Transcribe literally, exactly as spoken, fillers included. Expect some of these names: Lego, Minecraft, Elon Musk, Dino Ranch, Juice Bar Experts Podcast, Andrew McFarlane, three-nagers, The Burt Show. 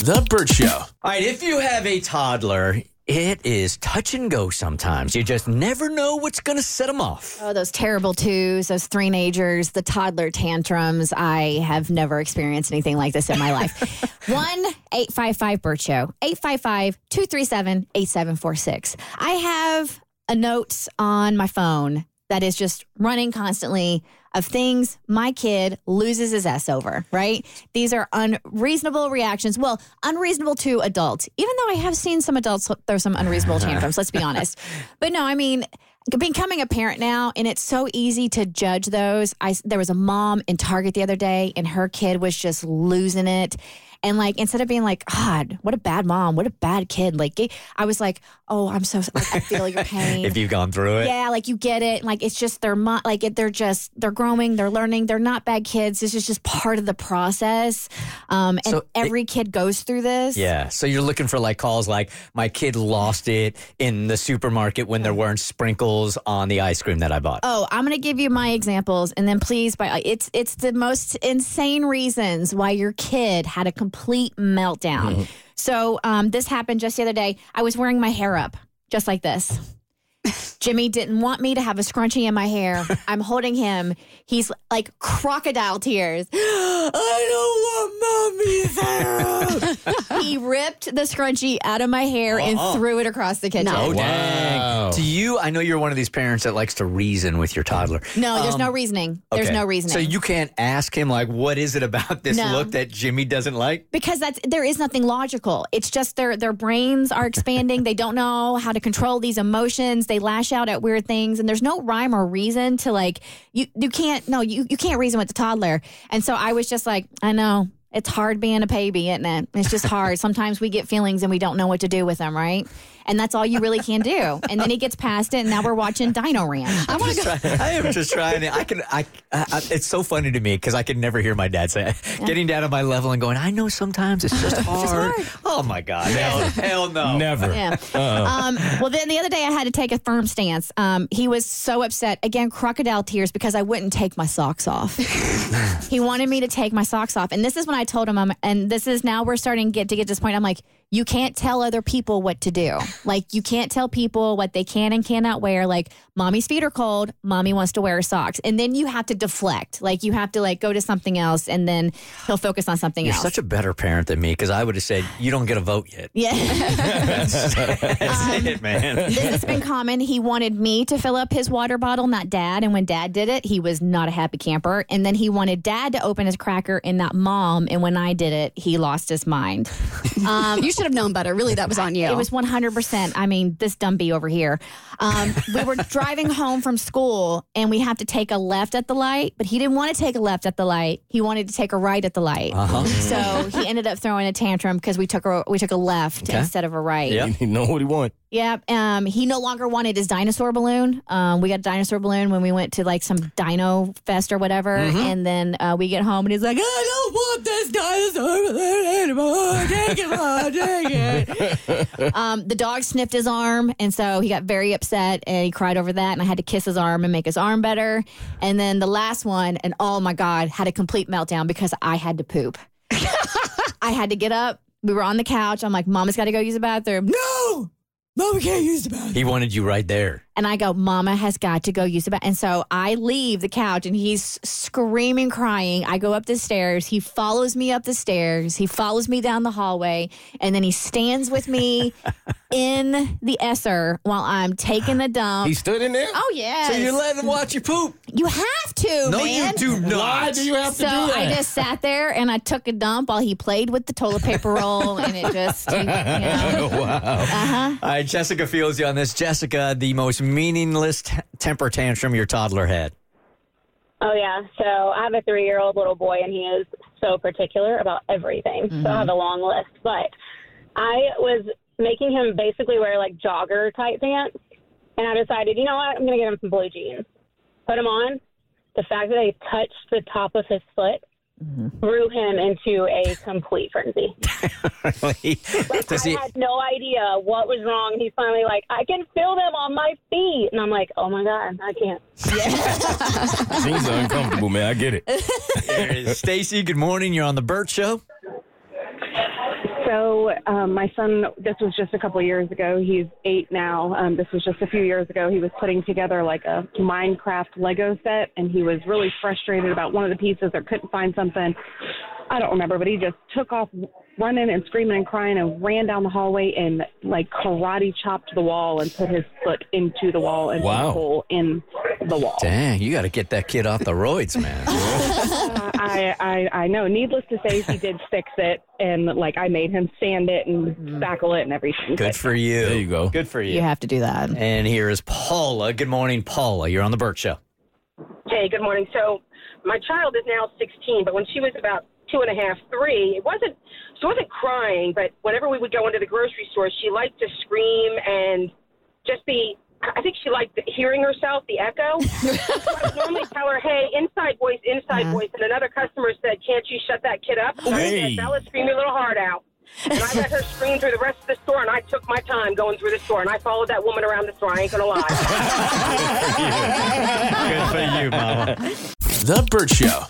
The Burt Show. All right, if you have a toddler, it is touch and go sometimes. You just never know what's going to set them off. Oh, those terrible twos, those three-nagers, the toddler tantrums. I have never experienced anything like this in my life. one eight five five BURT SHOW, eight five five, two three seven, eight seven four six. I have a note on my phone that is just running constantly of things my kid loses his ass over, right? These are unreasonable reactions. Well, unreasonable to adults, even though I have seen some adults throw some unreasonable tantrums, let's be honest. But no, I mean, becoming a parent now, and it's so easy to judge those. I, there was a mom in Target the other day, and her kid was just losing it. And, like, instead of being like, God, what a bad mom, what a bad kid, like, I was like, oh, I'm so, like, I feel your pain. If you've gone through it. Yeah, like, you get it. Like, it's just their mom, like, it, they're just, they're growing, they're learning, they're not bad kids. This is just part of the process. Um, and so every it, kid goes through this. Yeah, so you're looking for, like, calls like, my kid lost it in the supermarket when there weren't sprinkles on the ice cream that I bought. Oh, I'm going to give you my examples, and then please, by, it's, it's the most insane reasons why your kid had a complete meltdown. Mm-hmm. So um, this happened just the other day. I was wearing my hair up, just like this. Jimmy didn't want me to have a scrunchie in my hair. I'm holding him. He's like crocodile tears. I don't want mommy's hair. He ripped the scrunchie out of my hair uh-uh. and threw it across the kitchen. No, oh, dang. Wow. To you, I know you're one of these parents that likes to reason with your toddler. No, there's um, no reasoning. There's okay. no reasoning. So you can't ask him, like, what is it about this no. look that Jimmy doesn't like? Because that's there is nothing logical. It's just their, their brains are expanding. They don't know how to control these emotions. They lash out at weird things, and there's no rhyme or reason to, like, you you can't no you you can't reason with the toddler. And so I was just like, I know it's hard being a baby, isn't it? It's just hard. Sometimes we get feelings and we don't know what to do with them, right? And that's all you really can do. And then he gets past it, and now we're watching Dino Ranch. I want to go. Trying, I am just trying to. I can. I, I. It's so funny to me because I can never hear my dad say, yeah. getting down to my level and going, I know sometimes it's just hard. It's just hard. Oh my God! Hell, hell no, never. Yeah. Um, well, then the other day I had to take a firm stance. Um, he was so upset again, crocodile tears, because I wouldn't take my socks off. He wanted me to take my socks off, and this is when I told him. I'm, and this is now we're starting to get to get to this point. I'm like, you can't tell other people what to do. Like, you can't tell people what they can and cannot wear. Like, mommy's feet are cold. Mommy wants to wear socks. And then you have to deflect. Like, you have to, like, go to something else, and then he'll focus on something You're else. You're such a better parent than me, because I would have said, you don't get a vote yet. Yeah. That's, that's um, it, man. This has been common. He wanted me to fill up his water bottle, not dad. And when dad did it, he was not a happy camper. And then he wanted dad to open his cracker and not mom. And when I did it, he lost his mind. Um, you should have known better. Really, that was on you. It was one hundred percent. I mean, this dumby over here. Um, we were driving home from school, and we have to take a left at the light, but he didn't want to take a left at the light. He wanted to take a right at the light. Uh-huh. So he ended up throwing a tantrum because we took a, we took a left okay. instead of a right. Yep. He know what he wanted. Yeah, um, he no longer wanted his dinosaur balloon. Um, we got a dinosaur balloon when we went to, like, some dino fest or whatever. Mm-hmm. And then uh, we get home, and he's like, I don't want this dinosaur balloon anymore. Take it, Mom, take it. um, the dog sniffed his arm, and so he got very upset, and he cried over that. And I had to kiss his arm and make his arm better. And then the last one, and oh, my God, had a complete meltdown because I had to poop. I had to get up. We were on the couch. I'm like, Mama's got to go use the bathroom. No! Mom, we can't use the bathroom. He wanted you right there. And I go, Mama has got to go use the bathroom. And so I leave the couch and he's screaming, crying. I go up the stairs. He follows me up the stairs. He follows me down the hallway. And then he stands with me in the esser while I'm taking the dump. He stood in there? Oh, yeah. So you let him watch you poop? You have to, no, man. No, you do not. Why do you have so to do that? So I just sat there and I took a dump while he played with the toilet paper roll. And it just, you know. Oh, wow. Uh-huh. All right, Jessica feels you on this. Jessica, the most meaningless t- temper tantrum your toddler had. Oh, yeah. So I have a three-year-old little boy, and he is so particular about everything. Mm-hmm. So I have a long list. But I was making him basically wear, like, jogger-type pants, and I decided, you know what, I'm going to get him some blue jeans. Put him on. The fact that I touched the top of his foot mm-hmm. threw him into a complete frenzy. Really? Like, I he... had no idea what was wrong. He's finally like, I can feel them on my feet. And I'm like, oh, my God, I can't. Yeah. Jeans are uncomfortable, man. I get it. There it is. Stacy, good morning. You're on The Burt Show. So um, my son, this was just a couple years ago. He's eight now. Um, this was just a few years ago. He was putting together like a Minecraft Lego set, and he was really frustrated about one of the pieces or couldn't find something. I don't remember, but he just took off running and screaming and crying and ran down the hallway and like karate chopped the wall and put his foot into the wall and wow. put a hole in the wall. Dang, you got to get that kid off the roids, man. uh, I, I, I know. Needless to say, he did fix it, and like I made him sand it and spackle it and everything. Good for you. There you go. Good for you. You have to do that. And here is Paula. Good morning, Paula. You're on The Burt Show. Hey, good morning. So my child is now sixteen, but when she was about two and a half, three, it wasn't, she wasn't crying, but whenever we would go into the grocery store, she liked to scream and just be, I think she liked hearing herself, the echo. So I would normally tell her, hey, inside voice, inside yeah. voice, and another customer said, can't you shut that kid up? So hey. I said, Bella, scream your little heart out. And I let her scream through the rest of the store, and I took my time going through the store, and I followed that woman around the store. I ain't gonna lie. Good for you, Mama. The Burt Show.